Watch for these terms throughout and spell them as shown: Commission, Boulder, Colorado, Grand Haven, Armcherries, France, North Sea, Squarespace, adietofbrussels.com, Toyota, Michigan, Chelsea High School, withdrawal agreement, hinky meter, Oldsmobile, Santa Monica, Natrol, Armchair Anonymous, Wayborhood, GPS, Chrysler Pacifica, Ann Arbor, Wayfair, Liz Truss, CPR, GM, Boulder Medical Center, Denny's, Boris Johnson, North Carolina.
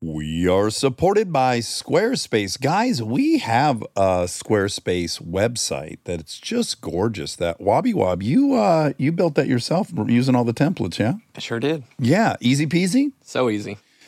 We are supported by Squarespace. Guys, we have a Squarespace website that's just gorgeous. That Wobby Wob, you built that yourself using all the templates, yeah? I sure did. Yeah, easy peasy? So easy.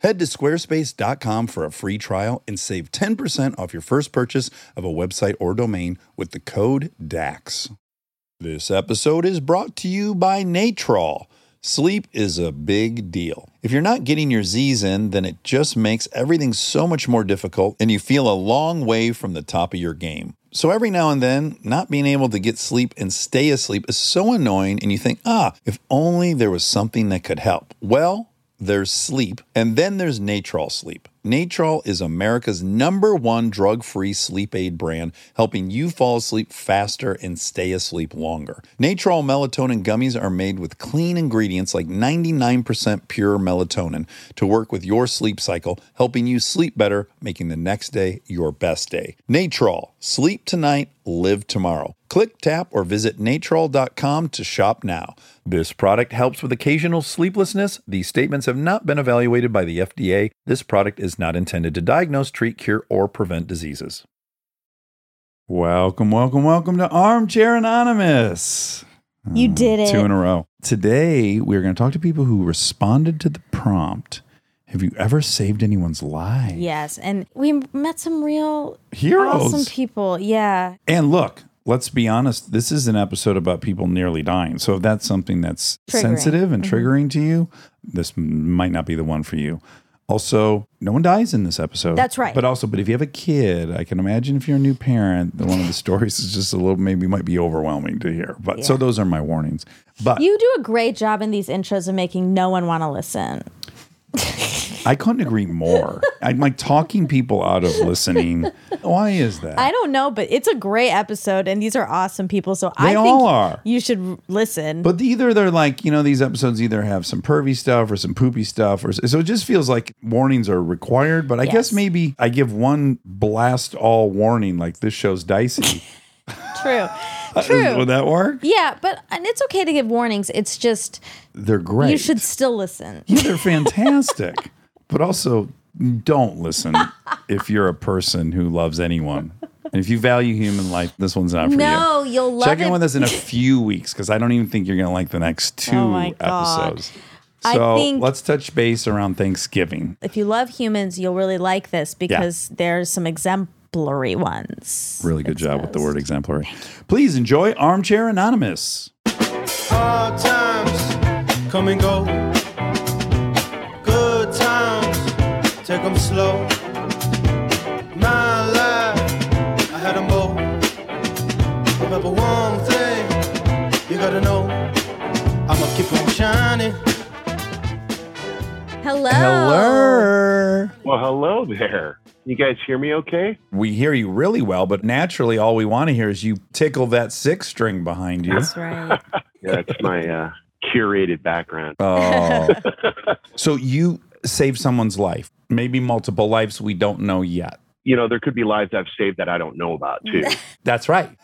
Head to squarespace.com for a free trial and save 10% off your first purchase of a website or domain with the code DAX. This episode is brought to you by Natrol. Sleep is a big deal. If you're not getting your Z's in, then it just makes everything so much more difficult and you feel a long way from the top of your game. So every now and then, not being able to get sleep and stay asleep is so annoying and you think, if only there was something that could help. Well, there's sleep, and then there's Natrol Sleep. Natrol is America's #1 drug-free sleep aid brand, helping you fall asleep faster and stay asleep longer. Natrol melatonin gummies are made with clean ingredients like 99% pure melatonin to work with your sleep cycle, helping you sleep better, making the next day your best day. Natrol. Sleep tonight, live tomorrow. Click, tap, or visit Natrol.com to shop now. This product helps with occasional sleeplessness. These statements have not been evaluated by the FDA. This product is not intended to diagnose, treat, cure, or prevent diseases. Welcome, welcome, welcome to Armchair Anonymous. You did it. Two in a row. Today, we're going to talk to people who responded to the prompt. Have you ever saved anyone's life? Yes, and we met some real heroes. Awesome people, yeah. And look. Let's be honest, this is an episode about people nearly dying. So if that's something that's sensitive and triggering to you, this might not be the one for you. Also, no one dies in this episode. That's right. But if you have a kid, I can imagine if you're a new parent, one of the stories is just might be overwhelming to hear. But yeah. So those are my warnings. But you do a great job in these intros of making no one want to listen. I couldn't agree more. I'm like talking people out of listening. Why is that? I don't know, but it's a great episode, and these are awesome people, so I think you should listen. But either they're like, these episodes either have some pervy stuff or some poopy stuff, or so it just feels like warnings are required, but I guess maybe I give one blast all warning, like this show's dicey. True. Would that work? Yeah, and it's okay to give warnings. It's just... They're great. You should still listen. Yeah, they're fantastic. But also, don't listen if you're a person who loves anyone. And if you value human life, this one's not for you. No, you'll love it. Check in with us in a few weeks, because I don't even think you're going to like the next two episodes. So let's touch base around Thanksgiving. If you love humans, you'll really like this, because there's some exemplary ones. Really good job with the word exemplary. Please enjoy Armchair Anonymous. Hard times come and go. Good times, take them slow. My life, I had a mo. Remember one thing you gotta know, I'ma keep on shining. Hello. Well, hello there. You guys hear me okay? We hear you really well, but naturally all we want to hear is you tickle that sixth string behind you. That's right. That's my curated background. Oh. So you saved someone's life. Maybe multiple lives we don't know yet. There could be lives I've saved that I don't know about, too. That's right.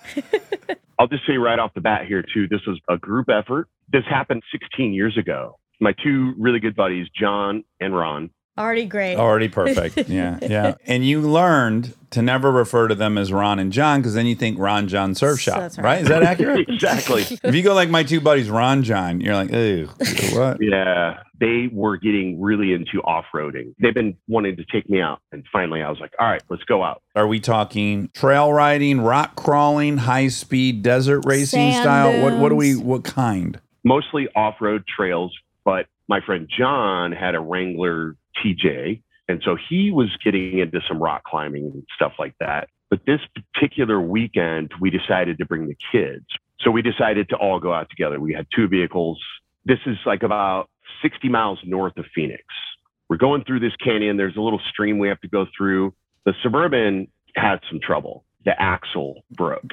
I'll just say right off the bat here, too, this was a group effort. This happened 16 years ago. My two really good buddies, John and Ron, already great. Already perfect. Yeah. And you learned to never refer to them as Ron and John, because then you think Ron John Surf Shop, right? Is that accurate? Exactly. If you go like my two buddies, Ron John, you're like, ew, what? Yeah. They were getting really into off-roading. They've been wanting to take me out. And finally, I was like, all right, let's go out. Are we talking trail riding, rock crawling, high-speed desert racing style? What kind? Mostly off-road trails, but my friend John had a Wrangler TJ. And so he was getting into some rock climbing and stuff like that. But this particular weekend, we decided to bring the kids. So we decided to all go out together. We had two vehicles. This is like about 60 miles north of Phoenix. We're going through this canyon. There's a little stream we have to go through. The Suburban had some trouble. the axle broke.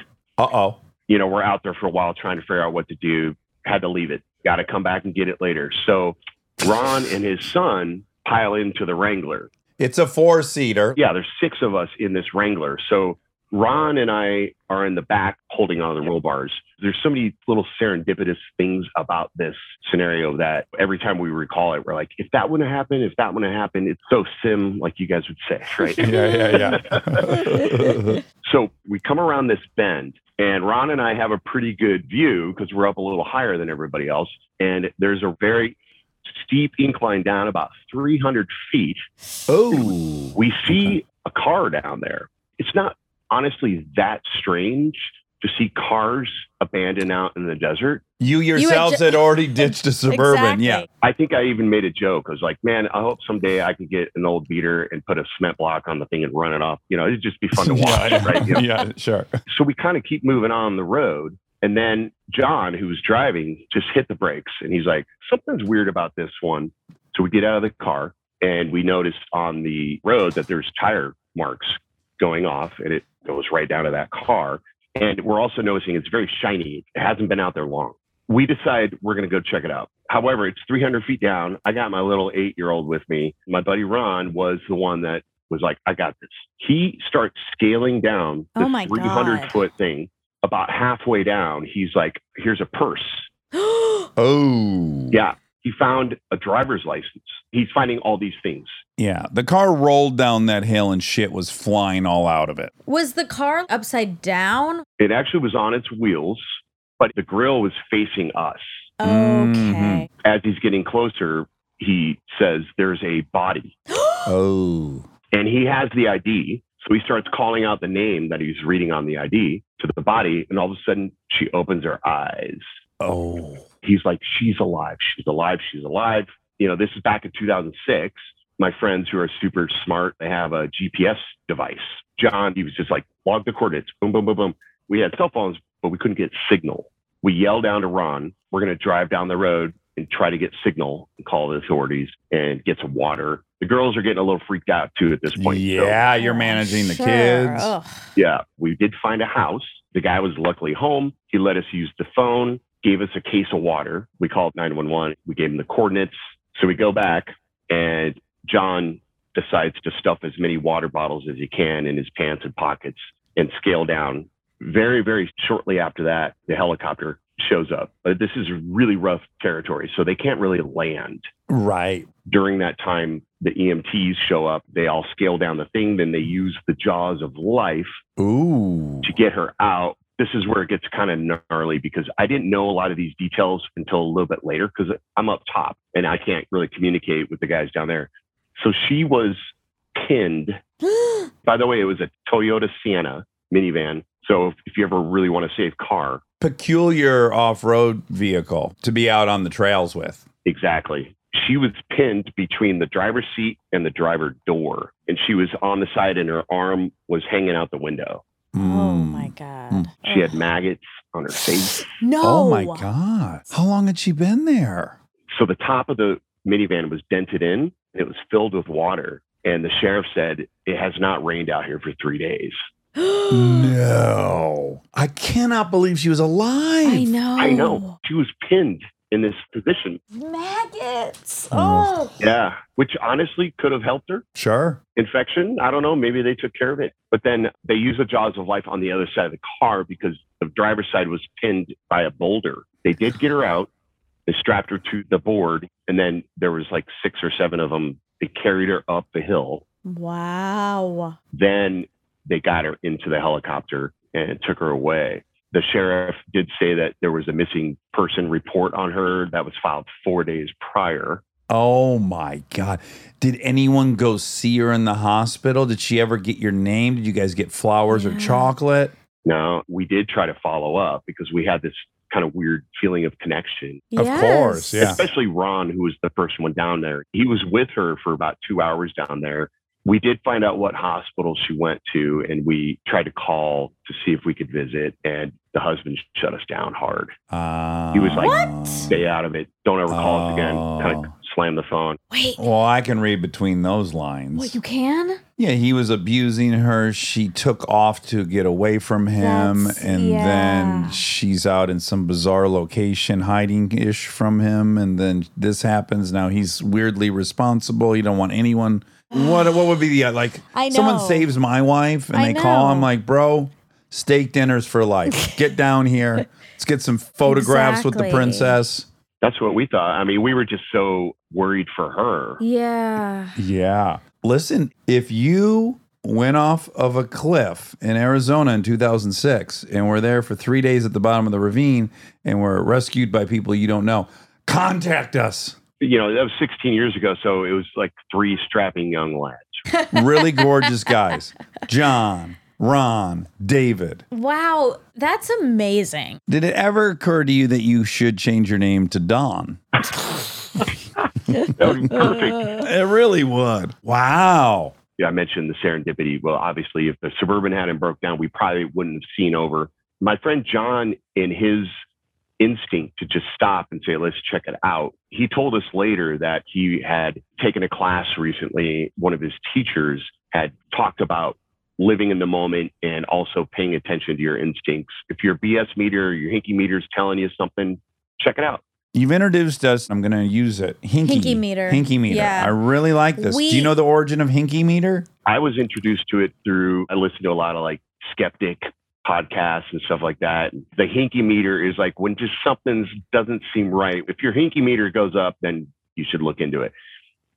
You know, we're out there for a while trying to figure out what to do. Had to leave it. Got to come back and get it later. So Ron and his son pile into the Wrangler. It's a 4-seater. Yeah, there's 6 of us in this Wrangler. So Ron and I are in the back holding on to the roll bars. There's so many little serendipitous things about this scenario that every time we recall it, we're like, if that wouldn't happen, if that wouldn't happen, it's so sim, like you guys would say, right? Yeah. So we come around this bend and Ron and I have a pretty good view because we're up a little higher than everybody else. And there's a very steep incline down about 300 feet. Oh, we see a car down there. It's not honestly that strange to see cars abandoned out in the desert. You yourselves had already ditched a Suburban. Exactly. Yeah. I think I even made a joke. I was like, man, I hope someday I can get an old beater and put a cement block on the thing and run it off. You know, it'd just be fun to watch. Right? You know? Yeah, sure. So we kind of keep moving on the road. And then John, who was driving, just hit the brakes. And he's like, something's weird about this one. So we get out of the car and we noticed on the road that there's tire marks going off, and it goes right down to that car. And we're also noticing it's very shiny. It hasn't been out there long. We decide we're going to go check it out. However, it's 300 feet down. I got my little 8-year-old with me. My buddy Ron was the one that was like, I got this. He starts scaling down this 300-foot thing. About halfway down, he's like, here's a purse. Yeah. He found a driver's license. He's finding all these things. Yeah. The car rolled down that hill and shit was flying all out of it. Was the car upside down? It actually was on its wheels, but the grill was facing us. Okay. Mm-hmm. As he's getting closer, he says, there's a body. And he has the ID. So he starts calling out the name that he's reading on the ID to the body. And all of a sudden, she opens her eyes. Oh. He's like, she's alive. She's alive. She's alive. You know, this is back in 2006. My friends who are super smart, they have a GPS device. John, he was just like, log the coordinates. Boom, boom, boom, boom. We had cell phones, but we couldn't get signal. We yelled down to Ron, we're going to drive down the road and try to get signal and call the authorities and get some water. The girls are getting a little freaked out too at this point. Yeah, so, you're managing the kids. Ugh. Yeah, we did find a house. The guy was luckily home. He let us use the phone, gave us a case of water. We called 911. We gave him the coordinates. So we go back and John decides to stuff as many water bottles as he can in his pants and pockets and scale down. Very, very shortly after that, the helicopter shows up. But this is really rough territory, so they can't really land. Right. During that time, the EMTs show up. They all scale down the thing. Then they use the jaws of life to get her out. This is where it gets kind of gnarly because I didn't know a lot of these details until a little bit later because I'm up top and I can't really communicate with the guys down there. So she was pinned. By the way, it was a Toyota Sienna minivan. So if you ever really want a safe car. Peculiar off-road vehicle to be out on the trails with. Exactly. She was pinned between the driver's seat and the driver door. And she was on the side and her arm was hanging out the window. Oh, my God. She had maggots on her face. No. Oh, my God. How long had she been there? So the top of the minivan was dented in. And it was filled with water. And the sheriff said, it has not rained out here for 3 days. No. I cannot believe she was alive. I know. She was pinned in this position. Maggots. Oh. Yeah. Which honestly could have helped her. Sure. Infection. I don't know. Maybe they took care of it. But then they used the jaws of life on the other side of the car because the driver's side was pinned by a boulder. They did get her out. They strapped her to the board. And then there was like 6 or 7 of them. They carried her up the hill. Wow. Then they got her into the helicopter and took her away. The sheriff did say that there was a missing person report on her that was filed 4 days prior. Oh, my God. Did anyone go see her in the hospital? Did she ever get your name? Did you guys get flowers or chocolate? No, we did try to follow up because we had this kind of weird feeling of connection. Yes. Of course, yeah. Especially Ron, who was the first one down there. He was with her for about 2 hours down there. We did find out what hospital she went to, and we tried to call to see if we could visit, and the husband shut us down hard. He was like, what? Stay out of it. Don't ever call us again. Kind of slammed the phone. Wait. Well, I can read between those lines. What, you can? Yeah, he was abusing her. She took off to get away from him. Then she's out in some bizarre location hiding-ish from him. And then this happens. Now he's weirdly responsible. You don't want anyone. What would be the, like, I know. Someone saves my wife and they call him like, bro, steak dinners for life. Get down here. Let's get some photographs with the princess. That's what we thought. I mean, we were just so worried for her. Yeah. Yeah. Listen, if you went off of a cliff in Arizona in 2006 and were there for 3 days at the bottom of the ravine and were rescued by people you don't know, contact us. You know, that was 16 years ago, so it was like three strapping young lads. Really gorgeous guys. John, Ron, David. Wow, that's amazing. Did it ever occur to you that you should change your name to Don? That would be perfect. It really would. Wow. Yeah, I mentioned the serendipity. Well, obviously, if the Suburban hadn't broke down, we probably wouldn't have seen over. My friend John, in his instinct to just stop and say, let's check it out. He told us later that he had taken a class recently. One of his teachers had talked about living in the moment and also paying attention to your instincts. If your BS meter, or your hinky meter is telling you something, check it out. You've introduced us. I'm going to use it. Hinky meter. Hinky meter. Yeah. I really like this. Do you know the origin of hinky meter? I was introduced to it through, I listened to a lot of like skeptic podcasts and stuff like that. The hinky meter is like when just something doesn't seem right. If your hinky meter goes up, then you should look into it.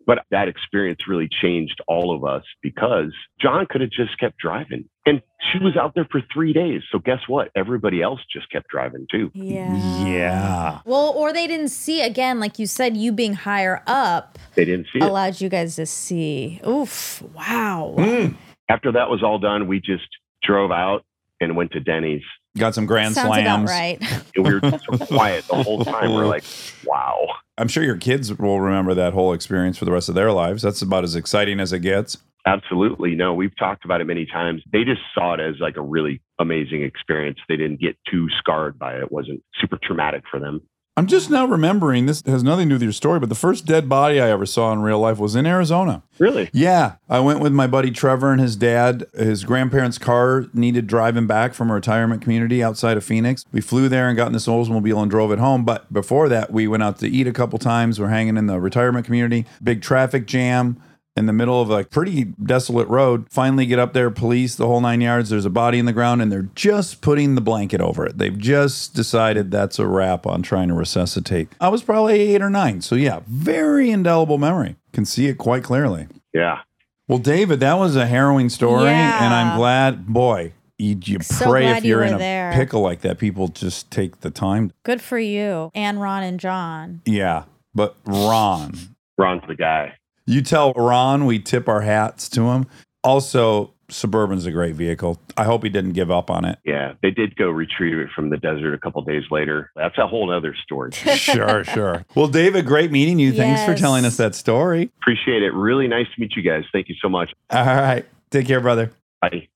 But that experience really changed all of us because John could have just kept driving. And she was out there for 3 days. So guess what? Everybody else just kept driving too. Yeah. Well, or they didn't see, again, like you said, you being higher up. They didn't see it. Allowed you guys to see. Oof. Wow. Mm. After that was all done, we just drove out and went to Denny's. Got some grand slams. Sounds about right. We were just so quiet the whole time. We're like, wow. I'm sure your kids will remember that whole experience for the rest of their lives. That's about as exciting as it gets. Absolutely. No, we've talked about it many times. They just saw it as like a really amazing experience. They didn't get too scarred by it. It wasn't super traumatic for them. I'm just now remembering, this has nothing to do with your story, but the first dead body I ever saw in real life was in Arizona. Really? Yeah. I went with my buddy Trevor and his dad. His grandparents' car needed driving back from a retirement community outside of Phoenix. We flew there and got in this Oldsmobile and drove it home. But before that, we went out to eat a couple times. We're hanging in the retirement community. Big traffic jam in the middle of a pretty desolate road. Finally get up there, police, the whole 9 yards. There's a body in the ground, and they're just putting the blanket over it. They've just decided that's a wrap on trying to resuscitate. I was probably 8 or 9. So yeah, very indelible memory. Can see it quite clearly. Yeah. Well, David, that was a harrowing story, and I'm glad, boy, you so pray if you're in a pickle like that, people just take the time. Good for you and Ron and John. Yeah, but Ron's the guy. You tell Ron we tip our hats to him. Also, Suburban's a great vehicle. I hope he didn't give up on it. Yeah, they did go retrieve it from the desert a couple days later. That's a whole other story. Sure. Well, David, great meeting you. Yes. Thanks for telling us that story. Appreciate it. Really nice to meet you guys. Thank you so much. All right. Take care, brother. Bye.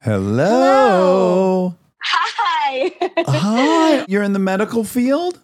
Hello. Hi. You're in the medical field?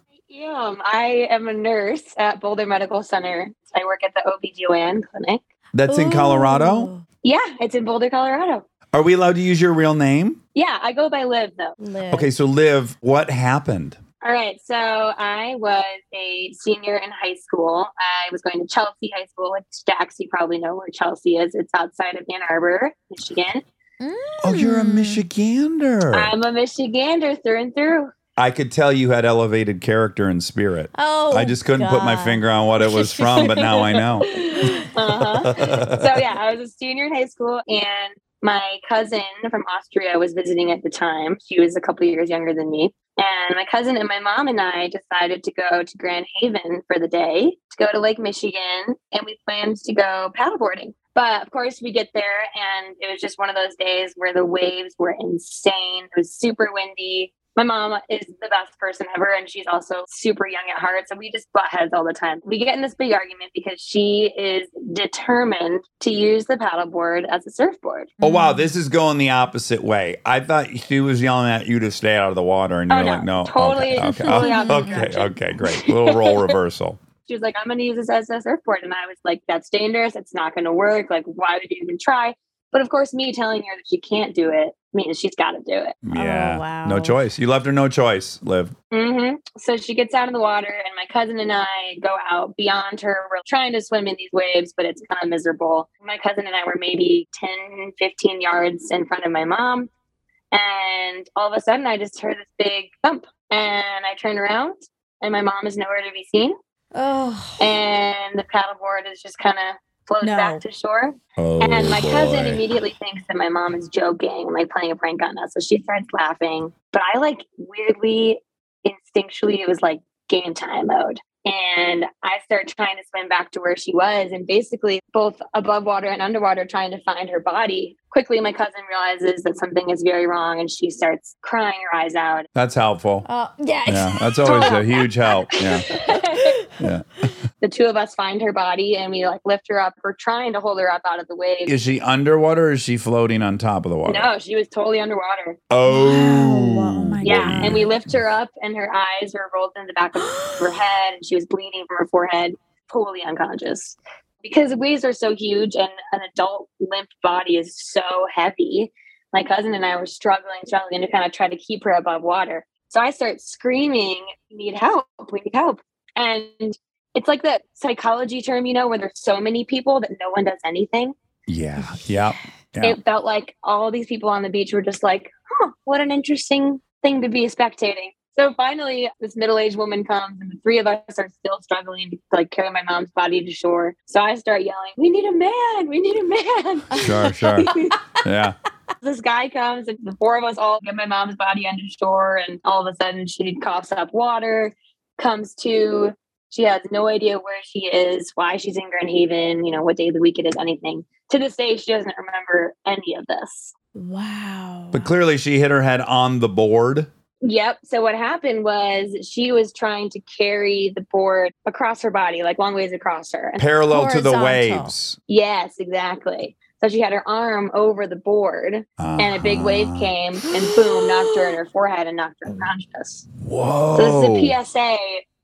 I am a nurse at Boulder Medical Center. I work at the OBGYN clinic. That's in Colorado? Yeah, it's in Boulder, Colorado. Are we allowed to use your real name? Yeah, I go by Liv, though. Liv. Okay, so Liv, what happened? All right, so I was a senior in high school. I was going to Chelsea High School, which Dax, you probably know where Chelsea is. It's outside of Ann Arbor, Michigan. Mm. Oh, you're a Michigander. I'm a Michigander through and through. I could tell you had elevated character and spirit. Oh, I just couldn't put my finger on what it was from, but now I know. So yeah, I was a senior in high school, and my cousin from Austria was visiting at the time. She was a couple of years younger than me. And my cousin and my mom and I decided to go to Grand Haven for the day, to go to Lake Michigan, and we planned to go paddleboarding. But of course, we get there, and it was just one of those days where the waves were insane. It was super windy. My mom is the best person ever, and she's also super young at heart, so we just butt heads all the time. We get in this big argument because she is determined to use the paddleboard as a surfboard. Oh, wow, this is going the opposite way. I thought she was yelling at you to stay out of the water, and you're like, no. Totally. Okay, great. Little role reversal. She was like, I'm going to use this as a surfboard. And I was like, that's dangerous. It's not going to work. Like, why would you even try? But of course, me telling her that she can't do it means she's got to do it. Yeah. Oh, wow. No choice. You left her no choice, Liv. Mm-hmm. So she gets out of the water and my cousin and I go out beyond her. We're trying to swim in these waves, but it's kind of miserable. My cousin and I were maybe 10, 15 yards in front of my mom. And all of a sudden, I just heard this big thump. And I turn around and my mom is nowhere to be seen. Oh. And the paddleboard is just kind of floats back to shore. Oh, and my cousin immediately thinks that my mom is joking, like playing a prank on us. So she starts laughing. But I like weirdly, instinctually, it was like game time mode. And I start trying to swim back to where she was and basically both above water and underwater trying to find her body. Quickly, my cousin realizes that something is very wrong and she starts crying her eyes out. That's helpful. Yeah, that's always a huge help. Yeah. Yeah. The two of us find her body and we like lift her up. We're trying to hold her up out of the wave. Is she underwater or is she floating on top of the water? No, she was totally underwater. Oh, wow. Oh my God. Yeah, and we lift her up and her eyes were rolled in the back of her head and she was bleeding from her forehead, totally unconscious. Because waves are so huge and an adult limp body is so heavy, my cousin and I were struggling to kind of try to keep her above water. So I start screaming, we need help. And it's like that psychology term, you know, where there's so many people that no one does anything. Yeah. It felt like all these people on the beach were just like, huh, what an interesting thing to be spectating. So finally, this middle-aged woman comes and the three of us are still struggling to like carry my mom's body to shore. So I start yelling, we need a man. Sure. Yeah. This guy comes and the four of us all get my mom's body under shore. And all of a sudden she coughs up water, comes to. She has no idea where she is, why she's in Grand Haven, you know, what day of the week it is, anything. To this day, she doesn't remember any of this. Wow. But clearly she hit her head on the board. Yep. So what happened was she was trying to carry the board across her body, like long ways across her. Parallel to the waves. Yes, exactly. So she had her arm over the board and a big wave came and boom, knocked her in her forehead and knocked her unconscious. Whoa. So this is a PSA.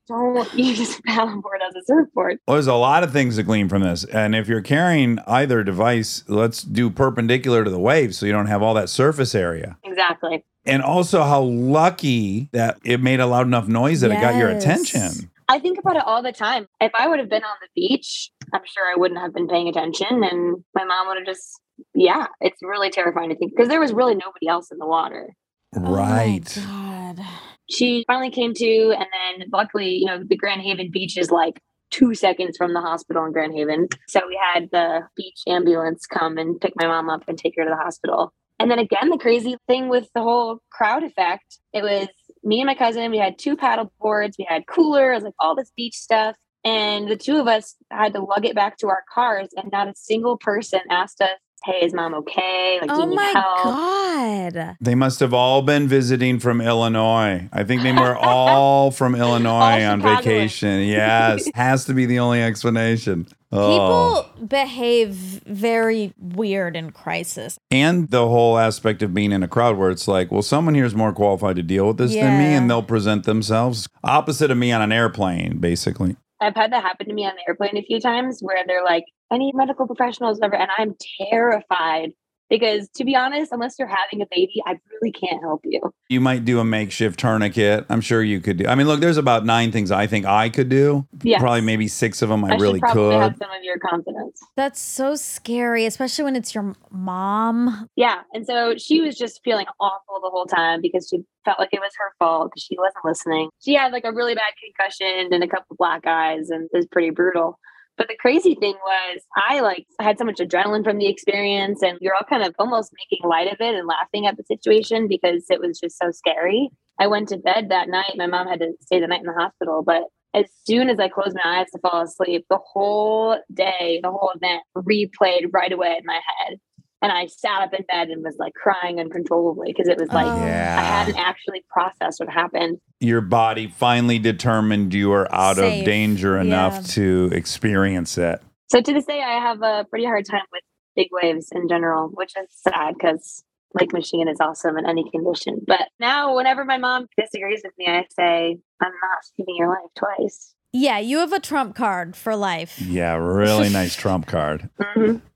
Don't use a paddleboard as a surfboard. Well, there's a lot of things to glean from this. And if you're carrying either device, let's do perpendicular to the wave so you don't have all that surface area. Exactly. And also how lucky that it made a loud enough noise that it got your attention. I think about it all the time. If I would have been on the beach, I'm sure I wouldn't have been paying attention. And my mom would have just, it's really terrifying to think because there was really nobody else in the water. Right. Oh my God. She finally came to, and then luckily, you know, the Grand Haven beach is like 2 seconds from the hospital in Grand Haven. So we had the beach ambulance come and pick my mom up and take her to the hospital. And then again, the crazy thing with the whole crowd effect, it was me and my cousin. We had two paddle boards. We had coolers, like all this beach stuff. And the two of us had to lug it back to our cars. And not a single person asked us, hey, is mom okay? Like, do you need help? Oh, my God. They must have all been visiting from Illinois. I think they were all from Illinois on vacation. Yes. Has to be the only explanation. Oh. People behave very weird in crisis. And the whole aspect of being in a crowd where it's like, well, someone here is more qualified to deal with this than me, and they'll present themselves opposite of me on an airplane, basically. I've had that happen to me on the airplane a few times where they're like, I need medical professionals, whatever, and I'm terrified because, to be honest, unless you're having a baby, I really can't help you. You might do a makeshift tourniquet. I'm sure you could do. I mean, look, there's about 9 things I think I could do. Yes. Probably maybe 6 of them I really could. I should probably have some of your confidence. That's so scary, especially when it's your mom. Yeah. And so she was just feeling awful the whole time because she felt like it was her fault because she wasn't listening. She had like a really bad concussion and a couple black eyes, and it was pretty brutal. But the crazy thing was I had so much adrenaline from the experience, and you're all kind of almost making light of it and laughing at the situation because it was just so scary. I went to bed that night. My mom had to stay the night in the hospital. But as soon as I closed my eyes to fall asleep, the whole day, the whole event replayed right away in my head. And I sat up in bed and was like crying uncontrollably because it was like, I hadn't actually processed what happened. Your body finally determined you were out of danger enough to experience it. So to this day, I have a pretty hard time with big waves in general, which is sad because Lake Michigan is awesome in any condition. But now whenever my mom disagrees with me, I say, I'm not saving your life twice. Yeah, you have a trump card for life. Yeah, really nice trump card.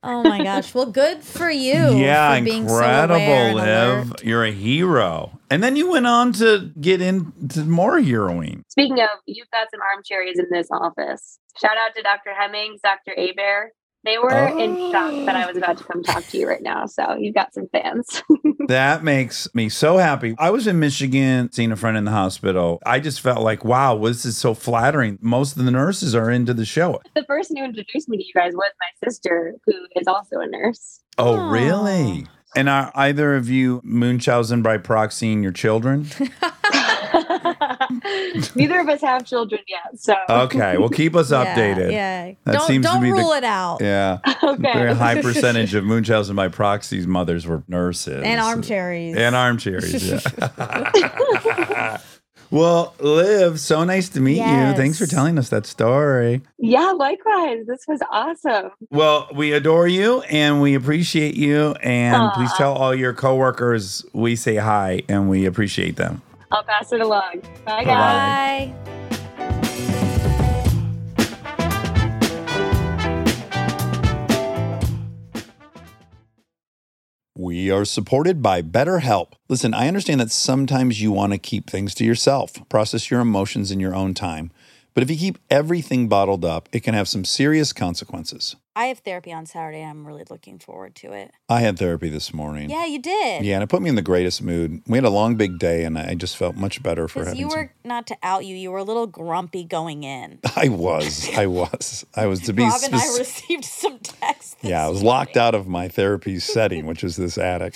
Oh my gosh. Well, good for you. Yeah, for being incredible, so aware and Liv. Alert. You're a hero. And then you went on to get into more heroing. Speaking of, you've got some Armcherries in this office. Shout out to Dr. Hemmings, Dr. Aber. They were in shock that I was about to come talk to you right now. So you've got some fans. That makes me so happy. I was in Michigan seeing a friend in the hospital. I just felt like, wow, this is so flattering. Most of the nurses are into the show. The person who introduced me to you guys was my sister, who is also a nurse. Oh, aww. Really? And are either of you Munchausen by proxying your children? Neither of us have children yet, so okay. Well, keep us updated. Yeah, that don't rule it out. Yeah, okay. Very high percentage of Munchausen by proxy's mothers were nurses and armcherries. Yeah. Well, Liv, so nice to meet you. Thanks for telling us that story. Yeah, likewise. This was awesome. Well, we adore you and we appreciate you. And please tell all your coworkers we say hi and we appreciate them. I'll pass it along. Bye, guys. Bye. We are supported by BetterHelp. Listen, I understand that sometimes you want to keep things to yourself, process your emotions in your own time. But if you keep everything bottled up, it can have some serious consequences. I have therapy on Saturday, and I'm really looking forward to it. I had therapy this morning. Yeah, you did. Yeah, and it put me in the greatest mood. We had a long, big day, and I just felt much better for having not to out you, you were a little grumpy going in. I was, to be specific. Rob and I received some texts. Yeah, I was locked out of my therapy setting, which is this attic.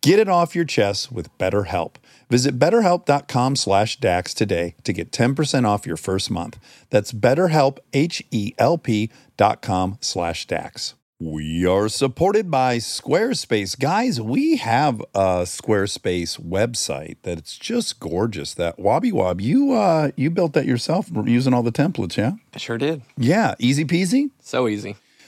Get it off your chest with BetterHelp. Visit BetterHelp.com/Dax today to get 10% off your first month. That's BetterHelp, HELP.com/Dax. We are supported by Squarespace. Guys, we have a Squarespace website that's just gorgeous. That Wobby Wob, you built that yourself using all the templates, yeah? I sure did. Yeah, easy peasy? So easy.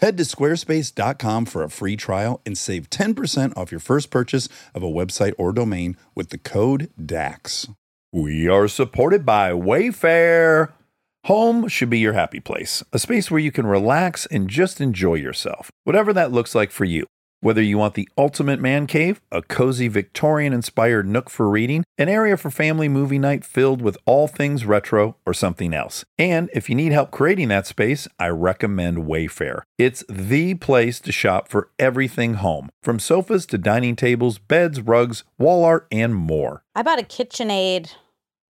Head to squarespace.com for a free trial and save 10% off your first purchase of a website or domain with the code DAX. We are supported by Wayfair. Home should be your happy place, a space where you can relax and just enjoy yourself, whatever that looks like for you. Whether you want the ultimate man cave, a cozy Victorian-inspired nook for reading, an area for family movie night filled with all things retro, or something else. And if you need help creating that space, I recommend Wayfair. It's the place to shop for everything home, from sofas to dining tables, beds, rugs, wall art, and more. I bought a KitchenAid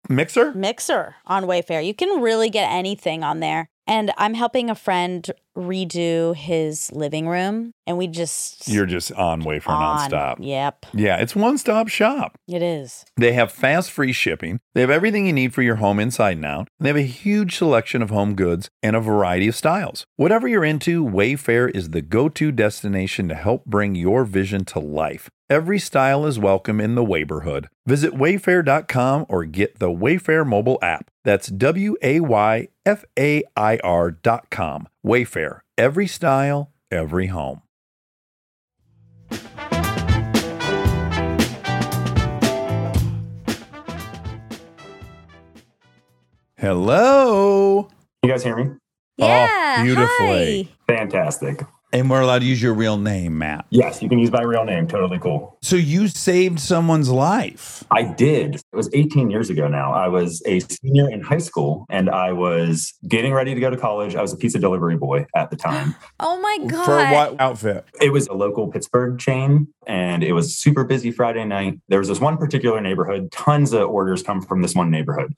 mixer on Wayfair. You can really get anything on there. And I'm helping a friend redo his living room, and we just... You're just on Wayfair nonstop. Yep. Yeah, it's one-stop shop. It is. They have fast, free shipping. They have everything you need for your home inside and out. They have a huge selection of home goods and a variety of styles. Whatever you're into, Wayfair is the go-to destination to help bring your vision to life. Every style is welcome in the Wayborhood. Visit wayfair.com or get the Wayfair mobile app. That's WAYFAIR.com. Wayfair. Every style, every home. Hello. You guys hear me? Yeah. Oh, beautifully. Hi. Fantastic. And we're allowed to use your real name, Matt. Yes, you can use my real name. Totally cool. So you saved someone's life. I did. It was 18 years ago now. I was a senior in high school and I was getting ready to go to college. I was a pizza delivery boy at the time. Oh my God. For what outfit? It was a local Pittsburgh chain and it was super busy Friday night. There was this one particular neighborhood. Tons of orders come from this one neighborhood.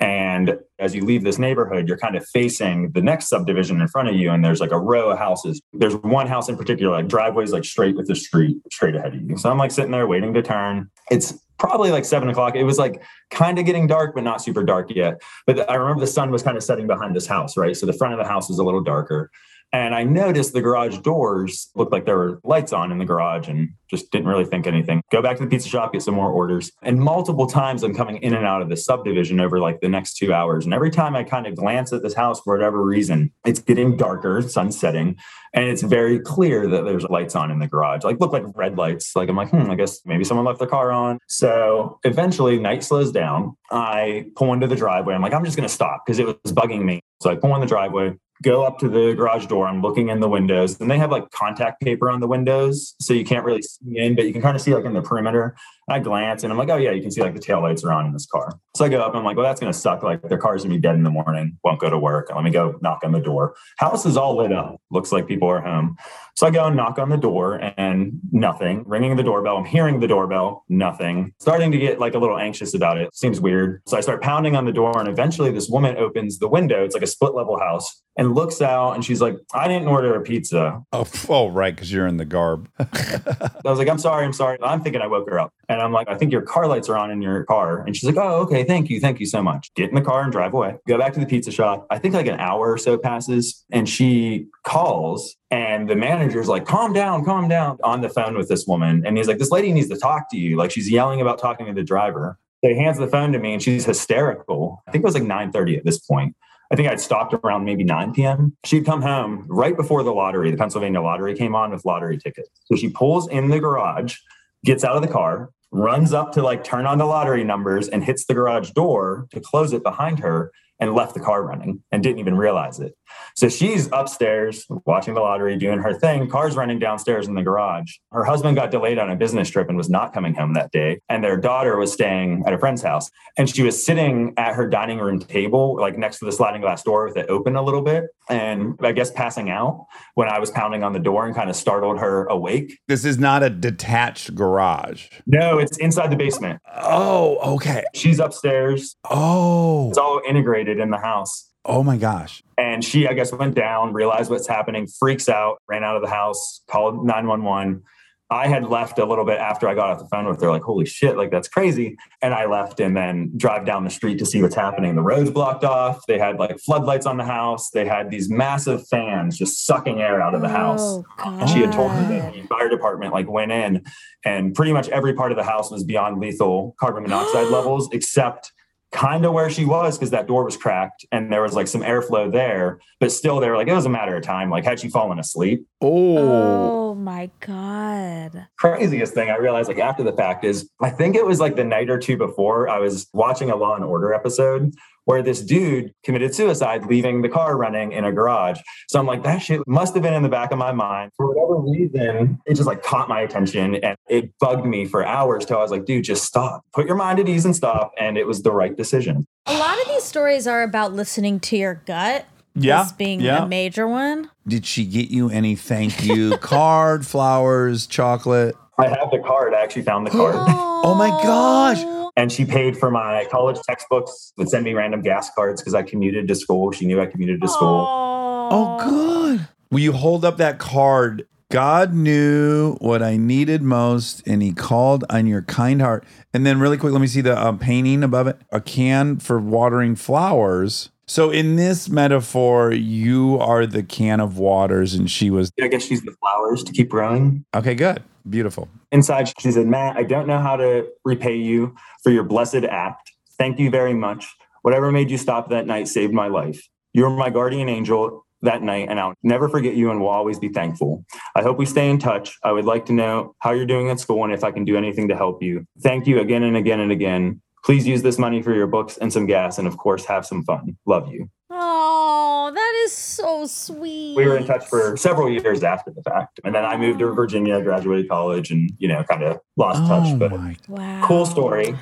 And as you leave this neighborhood, you're kind of facing the next subdivision in front of you. And there's like a row of houses. There's one house in particular, like driveways, like straight with the street, straight ahead of you. So I'm like sitting there waiting to turn. It's probably like 7 o'clock. It was like kind of getting dark, but not super dark yet. But I remember the sun was kind of setting behind this house, right? So the front of the house was a little darker. And I noticed the garage doors looked like there were lights on in the garage and just didn't really think anything. Go back to the pizza shop, get some more orders. And multiple times I'm coming in and out of the subdivision over like the next 2 hours. And every time I kind of glance at this house, for whatever reason, it's getting darker, sun's setting. And it's very clear that there's lights on in the garage, like look like red lights. Like I'm like, I guess maybe someone left their car on. So eventually night slows down. I pull into the driveway. I'm like, I'm just going to stop because it was bugging me. So I pull in the driveway. Go up to the garage door. I'm looking in the windows and they have like contact paper on the windows. So you can't really see in, but you can kind of see like in the perimeter. I glance and I'm like, oh yeah, you can see like the taillights are on in this car. So I go up and I'm like, well, that's going to suck. Like their car's going to be dead in the morning. Won't go to work. Let me go knock on the door. House is all lit up. Looks like people are home. So I go and knock on the door and nothing. Ringing the doorbell. I'm hearing the doorbell. Nothing. Starting to get like a little anxious about it. Seems weird. So I start pounding on the door and eventually this woman opens the window. It's like a split level house. And looks out and she's like, I didn't order a pizza. Oh right, because you're in the garb. I was like, I'm sorry. I'm thinking I woke her up. And I'm like, I think your car lights are on in your car. And she's like, oh, okay, thank you so much. Get in the car and drive away. Go back to the pizza shop. I think like an hour or so passes and she calls and the manager's like, calm down on the phone with this woman. And he's like, this lady needs to talk to you. Like she's yelling about talking to the driver. So he hands the phone to me and she's hysterical. I think it was like 9:30 at this point. I think I'd stopped around maybe 9 p.m. She'd come home right before the lottery. The Pennsylvania lottery came on with lottery tickets. So she pulls in the garage, gets out of the car, runs up to like turn on the lottery numbers and hits the garage door to close it behind her and left the car running and didn't even realize it. So she's upstairs watching the lottery, doing her thing. Car's running downstairs in the garage. Her husband got delayed on a business trip and was not coming home that day. And their daughter was staying at a friend's house. And she was sitting at her dining room table, like next to the sliding glass door with it open a little bit. And I guess passing out when I was pounding on the door and kind of startled her awake. This is not a detached garage. No, it's inside the basement. Oh, okay. She's upstairs. Oh. It's all integrated in the house. Oh my gosh. And she, I guess, went down, realized what's happening, freaks out, ran out of the house, called 911. I had left a little bit after I got off the phone with her, like, holy shit, like that's crazy. And I left and then drive down the street to see what's happening. The road's blocked off. They had like floodlights on the house. They had these massive fans just sucking air out of the house. Oh, God. She had told me that the fire department like went in and pretty much every part of the house was beyond lethal carbon monoxide levels, except kind of where she was, because that door was cracked and there was like some airflow there, but still they were like, it was a matter of time. Like, had she fallen asleep? Oh my God. Craziest thing I realized like after the fact is I think it was like the night or two before I was watching a Law and Order episode where this dude committed suicide, leaving the car running in a garage. So I'm like, that shit must have been in the back of my mind. For whatever reason, it just like caught my attention and it bugged me for hours till I was like, dude, just stop. Put your mind at ease and stop. And it was the right decision. A lot of these stories are about listening to your gut. Yeah. This being a major one. Did she get you any thank you card, flowers, chocolate? I have the card. I actually found the card. Oh my gosh. And she paid for my college textbooks, would send me random gas cards because I commuted to school. She knew I commuted to school. Oh, good. Will you hold up that card? God knew what I needed most, and he called on your kind heart. And then really quick, let me see the painting above it. A can for watering flowers. So in this metaphor, you are the can of waters, and she was... I guess she's the flowers to keep growing. Okay, good. Beautiful. Inside, she said, Matt, I don't know how to repay you for your blessed act. Thank you very much. Whatever made you stop that night saved my life. You were my guardian angel that night, and I'll never forget you and will always be thankful. I hope we stay in touch. I would like to know how you're doing at school and if I can do anything to help you. Thank you again and again and again. Please use this money for your books and some gas, and of course, have some fun. Love you. Aww. Oh, that is so sweet. We were in touch for several years after the fact. And then I moved to Virginia, graduated college, and, you know, kind of lost touch. But wow. Cool story.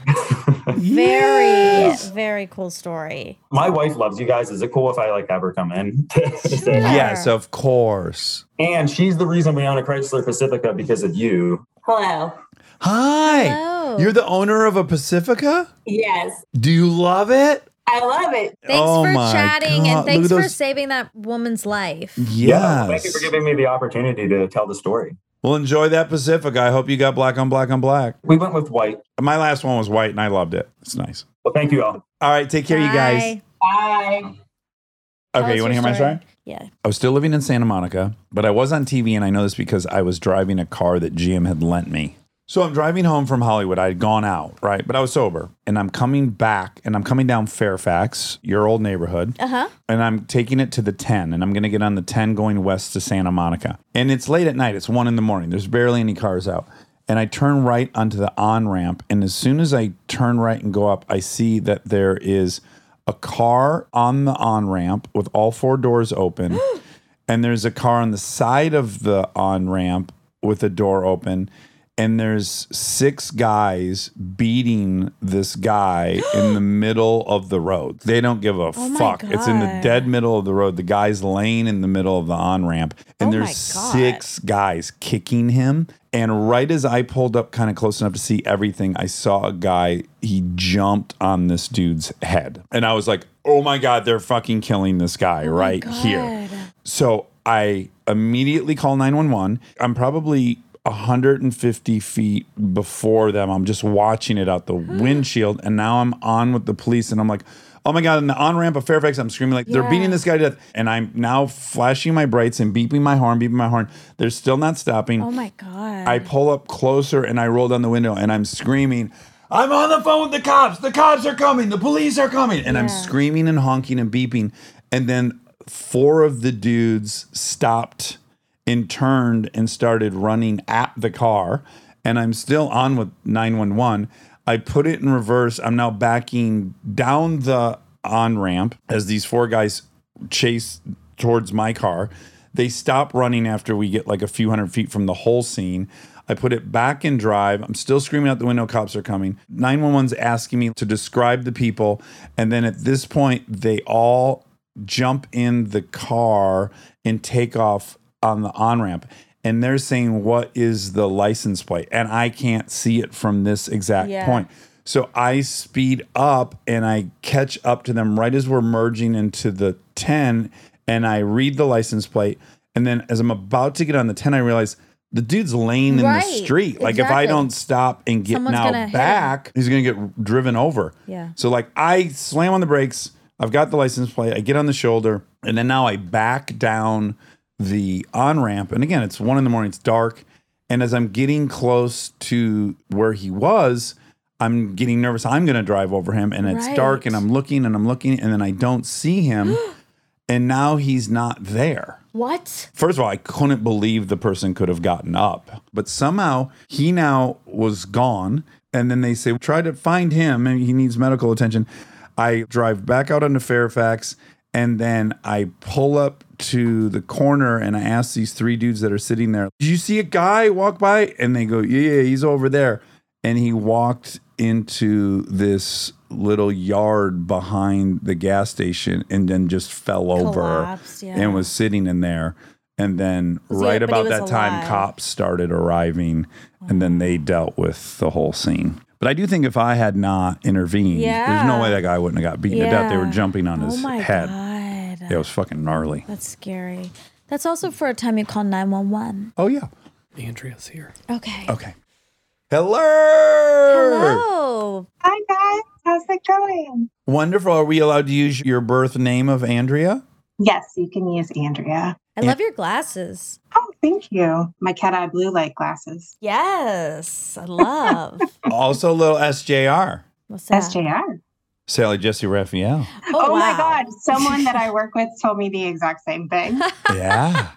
Yes. Very cool story. My wife loves you guys. Is it cool if I, like, ever come in? Sure. Yes, of course. And she's the reason we own a Chrysler Pacifica, because of you. Hello. Hi. Hello. You're the owner of a Pacifica? Yes. Do you love it? I love it. Thanks for chatting, and thanks for saving that woman's life. Yes. Yeah, thank you for giving me the opportunity to tell the story. Well, enjoy that Pacifica. I hope you got black on black on black. We went with white. My last one was white, and I loved it. It's nice. Well, thank you all. All right, take care, you guys. Bye. Okay, you want to hear my story? Yeah. I was still living in Santa Monica, but I was on TV, and I know this because I was driving a car that GM had lent me. So I'm driving home from Hollywood. I had gone out, right? But I was sober. And I'm coming back, and I'm coming down Fairfax, your old neighborhood. Uh-huh. And I'm taking it to the 10, and I'm going to get on the 10 going west to Santa Monica. And it's late at night. It's 1 in the morning. There's barely any cars out. And I turn right onto the on-ramp. And as soon as I turn right and go up, I see that there is a car on the on-ramp with all four doors open. And there's a car on the side of the on-ramp with a door open. And there's 6 guys beating this guy in the middle of the road. They don't give a fuck. It's in the dead middle of the road. The guy's laying in the middle of the on-ramp. And there's 6 guys kicking him. And right as I pulled up kind of close enough to see everything, I saw a guy. He jumped on this dude's head. And I was like, oh, my God, they're fucking killing this guy right here. So I immediately call 911. I'm probably 150 feet before them. I'm just watching it out the windshield. And now I'm on with the police, and I'm like, oh my God, in the on-ramp of Fairfax, I'm screaming like, they're beating this guy to death. And I'm now flashing my brights and beeping my horn. They're still not stopping. Oh my God. I pull up closer, and I roll down the window, and I'm screaming, I'm on the phone with the cops. The cops are coming. The police are coming. And I'm screaming and honking and beeping. And then 4 of the dudes stopped and turned and started running at the car, and I'm still on with 911. I put it in reverse. I'm now backing down the on-ramp as these 4 guys chase towards my car. They stop running after we get like a few hundred feet from the whole scene. I put it back in drive. I'm still screaming out the window, cops are coming. 911's asking me to describe the people, and then at this point, they all jump in the car and take off on the on-ramp, and they're saying, what is the license plate? And I can't see it from this exact point. So I speed up, and I catch up to them right as we're merging into the 10, and I read the license plate. And then as I'm about to get on the 10, I realize the dude's laying in the street. Exactly. Like, if I don't stop and get back, he's going to get driven over. Yeah. So, like, I slam on the brakes. I've got the license plate. I get on the shoulder, and then now I back down the on-ramp. And again, it's 1 a.m, it's dark. And as I'm getting close to where he was, I'm getting nervous. I'm going to drive over him. And it's dark, and I'm looking, and then I don't see him. And now he's not there. What? First of all, I couldn't believe the person could have gotten up. But somehow he now was gone. And then they say, try to find him, and he needs medical attention. I drive back out onto Fairfax, and then I pull up to the corner, and I ask these 3 dudes that are sitting there, did you see a guy walk by? And they go, yeah, he's over there. And he walked into this little yard behind the gas station and then just fell collapsed, over and was sitting in there. And then right about that time, cops started arriving, and then they dealt with the whole scene. But I do think if I had not intervened, there's no way that guy wouldn't have got beaten to death. They were jumping on his head. God. It was fucking gnarly. That's scary. That's also for a time you call 911. Oh, yeah. Andrea's here. Okay. Hello. Hi, guys. How's it going? Wonderful. Are we allowed to use your birth name of Andrea? Yes, you can use Andrea. I love your glasses. Oh, thank you. My cat-eye blue light glasses. Yes, I love. Also a little SJR. What's that? SJR. Sally Jesse Raphael. Oh my God. Someone that I work with told me the exact same thing. Yeah.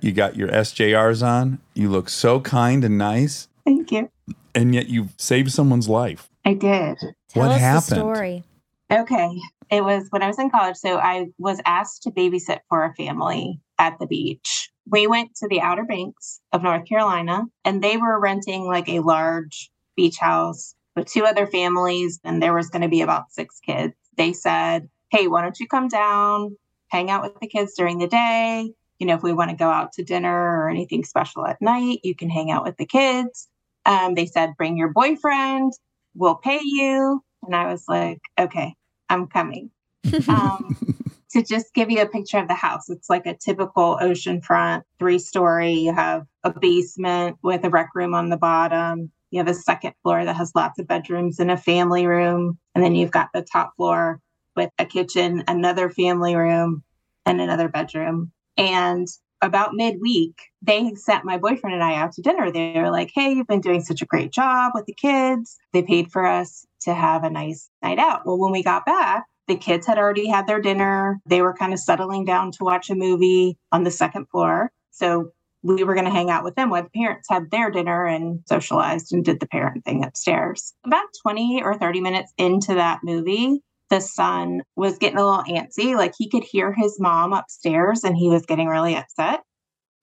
You got your SJRs on. You look so kind and nice. Thank you. And yet you saved someone's life. I did. Tell us the story. Okay. It was when I was in college. So I was asked to babysit for a family at the beach. We went to the Outer Banks of North Carolina, and they were renting like a large beach house with two other families, and there was going to be about 6 kids. They said, hey, why don't you come down, hang out with the kids during the day? You know, if we want to go out to dinner or anything special at night, you can hang out with the kids. They said, bring your boyfriend, we'll pay you. And I was like, okay, I'm coming. To just give you a picture of the house, it's like a typical oceanfront, 3-story. You have a basement with a rec room on the bottom. You have a second floor that has lots of bedrooms and a family room. And then you've got the top floor with a kitchen, another family room, and another bedroom. And about midweek, they sent my boyfriend and I out to dinner. They were like, hey, you've been doing such a great job with the kids. They paid for us to have a nice night out. Well, when we got back, the kids had already had their dinner. They were kind of settling down to watch a movie on the second floor. So we were going to hang out with them while the parents had their dinner and socialized and did the parent thing upstairs. About 20 or 30 minutes into that movie, the son was getting a little antsy. Like, he could hear his mom upstairs and he was getting really upset.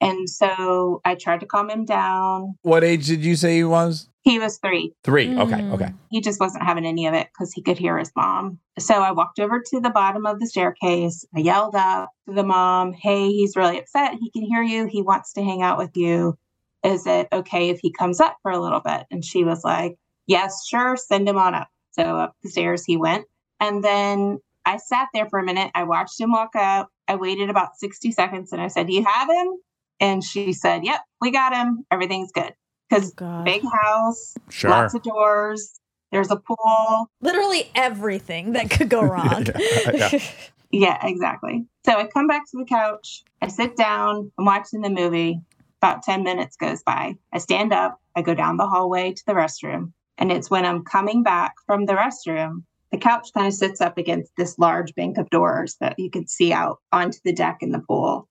And so I tried to calm him down. What age did you say he was? He was 3. 3. Okay. He just wasn't having any of it because he could hear his mom. So I walked over to the bottom of the staircase. I yelled up to the mom, hey, he's really upset. He can hear you. He wants to hang out with you. Is it okay if he comes up for a little bit? And she was like, yes, sure. Send him on up. So up the stairs he went. And then I sat there for a minute. I watched him walk up. I waited about 60 seconds and I said, do you have him? And she said, yep, we got him. Everything's good. Because big house, sure. Lots of doors, there's a pool. Literally everything that could go wrong. Yeah, exactly. So I come back to the couch. I sit down. I'm watching the movie. About 10 minutes goes by. I stand up. I go down the hallway to the restroom. And it's when I'm coming back from the restroom, the couch kind of sits up against this large bank of doors that you could see out onto the deck in the pool.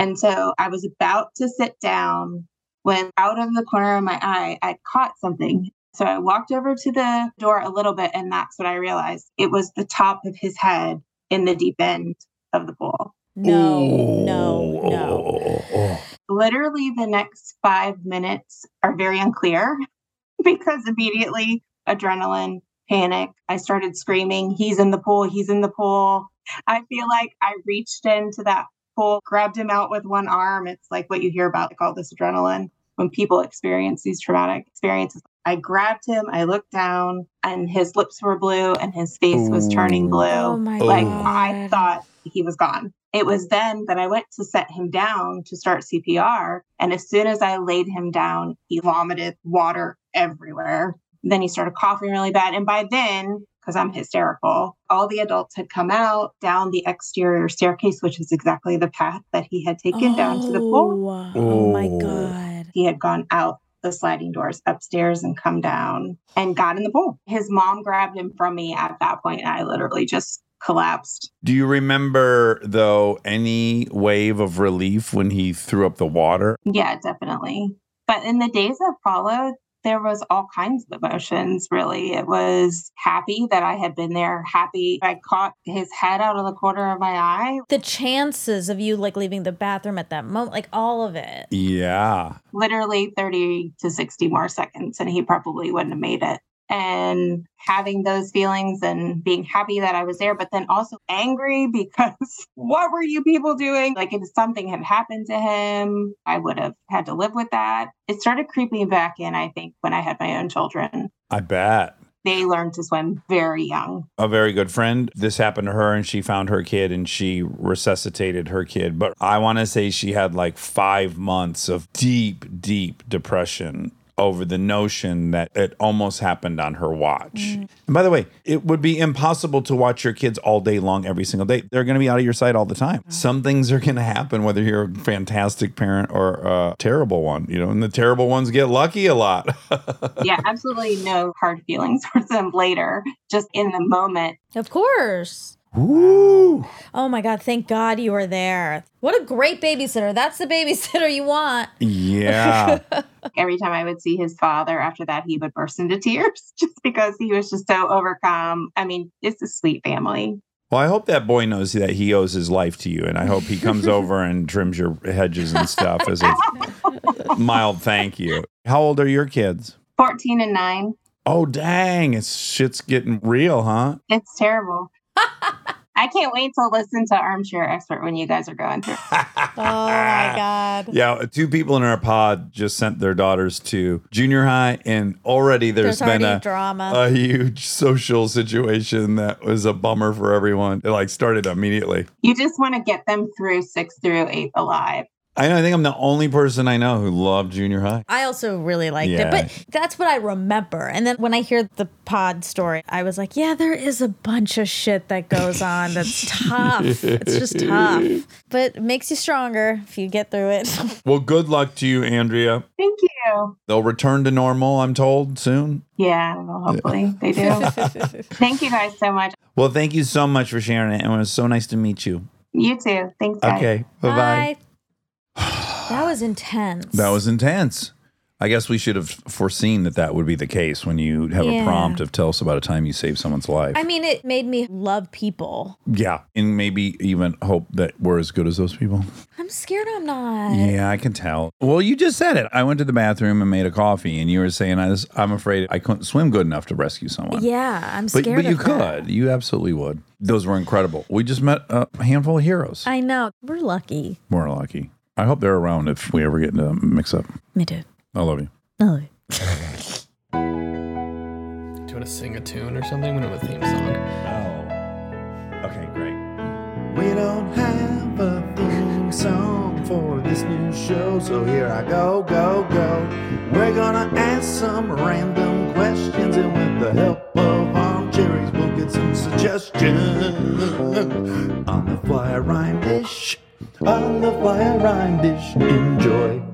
And so I was about to sit down when out of the corner of my eye, I caught something. So I walked over to the door a little bit, and that's what I realized. It was the top of his head in the deep end of the pool. No. Literally the next 5 minutes are very unclear because immediately adrenaline, panic. I started screaming, he's in the pool. I feel like I reached into that pool, grabbed him out with one arm. It's like what you hear about, like all this adrenaline when people experience these traumatic experiences. I grabbed him, I looked down, and his lips were blue and his face was turning blue. Oh my God. I thought he was gone. It was then that I went to set him down to start CPR. And as soon as I laid him down, he vomited water everywhere. Then he started coughing really bad. And by then, because I'm hysterical, all the adults had come out down the exterior staircase, which is exactly the path that he had taken down to the pool. Oh, my God. He had gone out the sliding doors upstairs and come down and got in the pool. His mom grabbed him from me at that point, and I literally just collapsed. Do you remember, though, any wave of relief when he threw up the water? Yeah, definitely. But in the days that followed, there was all kinds of emotions, really. It was happy that I had been there, happy I caught his head out of the corner of my eye. The chances of you like leaving the bathroom at that moment, like all of it. Yeah. Literally 30 to 60 more seconds and he probably wouldn't have made it. And having those feelings and being happy that I was there, but then also angry because what were you people doing? Like if something had happened to him, I would have had to live with that. It started creeping back in, I think, when I had my own children. I bet. They learned to swim very young. A very good friend. This happened to her and she found her kid and she resuscitated her kid. But I want to say she had like 5 months of deep, deep depression over the notion that it almost happened on her watch. Mm. And by the way, it would be impossible to watch your kids all day long, every single day. They're going to be out of your sight all the time. Some things are going to happen, whether you're a fantastic parent or a terrible one, you know, and the terrible ones get lucky a lot. Yeah, absolutely no hard feelings for them later, just in the moment. Of course. Ooh. Oh my God, thank God you were there. What a great babysitter. That's the babysitter you want. Yeah. like every time I would see his father after that, he would burst into tears just because he was just so overcome. I mean, it's a sweet family. Well, I hope that boy knows that he owes his life to you. And I hope he comes over and trims your hedges and stuff as a mild thank you. How old are your kids? 14 and 9. Oh, dang. Shit's getting real, huh? It's terrible. I can't wait to listen to Armchair Expert when you guys are going through. Oh, my God. Yeah, two people in our pod just sent their daughters to junior high, and already there's been a drama, a huge social situation that was a bummer for everyone. It started immediately. You just want to get them through 6 through 8 alive. I know. I think I'm the only person I know who loved junior high. I also really liked it, but that's what I remember. And then when I hear the pod story, I was like, yeah, there is a bunch of shit that goes on that's tough. It's just tough, but it makes you stronger if you get through it. Well, good luck to you, Andrea. Thank you. They'll return to normal, I'm told, soon. Yeah, well, hopefully they do. Thank you guys so much. Well, thank you so much for sharing it. And it was so nice to meet you. You too. Thanks, guys. Okay, bye-bye. Bye. That was intense. I guess we should have foreseen that would be the case when you have a prompt of tell us about a time you saved someone's life. I mean, it made me love people. Yeah. And maybe even hope that we're as good as those people. I'm scared I'm not. Yeah, I can tell. Well, you just said it. I went to the bathroom and made a coffee and you were saying, I'm afraid I couldn't swim good enough to rescue someone. Yeah, I'm scared of that. But you could. You absolutely would. Those were incredible. We just met a handful of heroes. I know. We're lucky. More lucky. I hope they're around if we ever get into a mix-up. Me too. I love you. I love you. Do you want to sing a tune or something? We don't have a theme song. Oh. Okay, great. We don't have a theme song for this new show, so here I go, go, go. We're going to ask some random questions, and with the help of Armcherries, we'll get some suggestions. On the fly, rhyme dish. On the fly, rhyme dish. Enjoy.